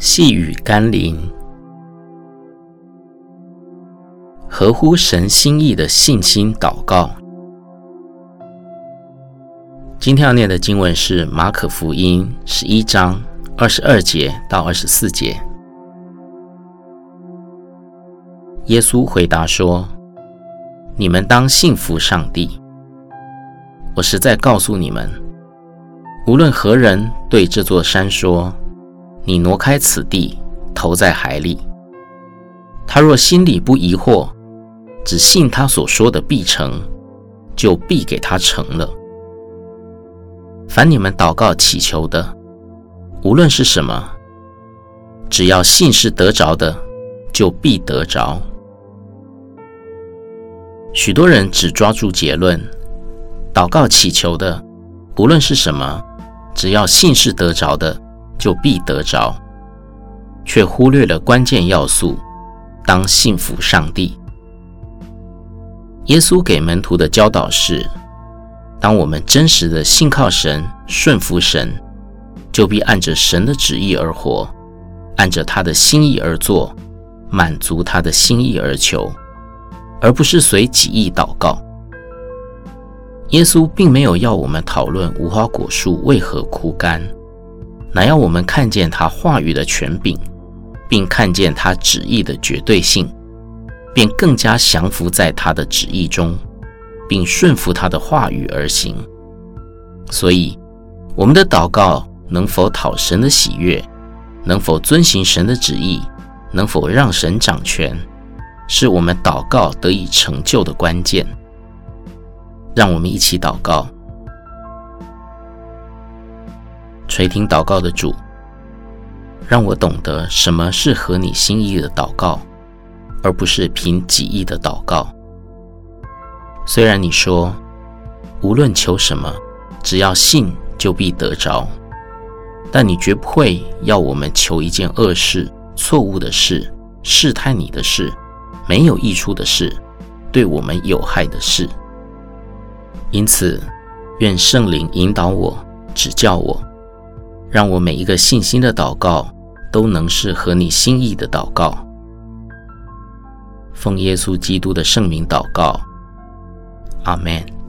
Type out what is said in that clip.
细雨甘霖，合乎神心意的信心祷告。今天要念的经文是马可福音11章22节到24节。耶稣回答说：你们当信服上帝。我实在告诉你们，无论何人对这座山说，你挪开此地，投在海里，他若心里不疑惑，只信他所说的必成，就必给他成了。凡你们祷告祈求的，无论是什么，只要信是得着的，就必得着。许多人只抓住结论，祷告祈求的，无论是什么，只要信是得着的，就必得着，却忽略了关键要素，当信服上帝。耶稣给门徒的教导是，当我们真实的信靠神、顺服神，就必按着神的旨意而活，按着他的心意而做，满足他的心意而求，而不是随己意祷告。耶稣并没有要我们讨论无花果树为何枯干，乃要我们看见他话语的权柄，并看见他旨意的绝对性，便更加降服在他的旨意中，并顺服他的话语而行。所以，我们的祷告能否讨神的喜悦，能否遵行神的旨意，能否让神掌权，是我们祷告得以成就的关键。让我们一起祷告。垂听祷告的主，让我懂得什么是合你心意的祷告，而不是凭己意的祷告。虽然你说，无论求什么，只要信就必得着，但你绝不会要我们求一件恶事、错误的事、试探你的事、没有益处的事、对我们有害的事。因此，愿圣灵引导我、指教我，让我每一个信心的祷告都能是合你心意的祷告。奉耶稣基督的圣名祷告，阿们。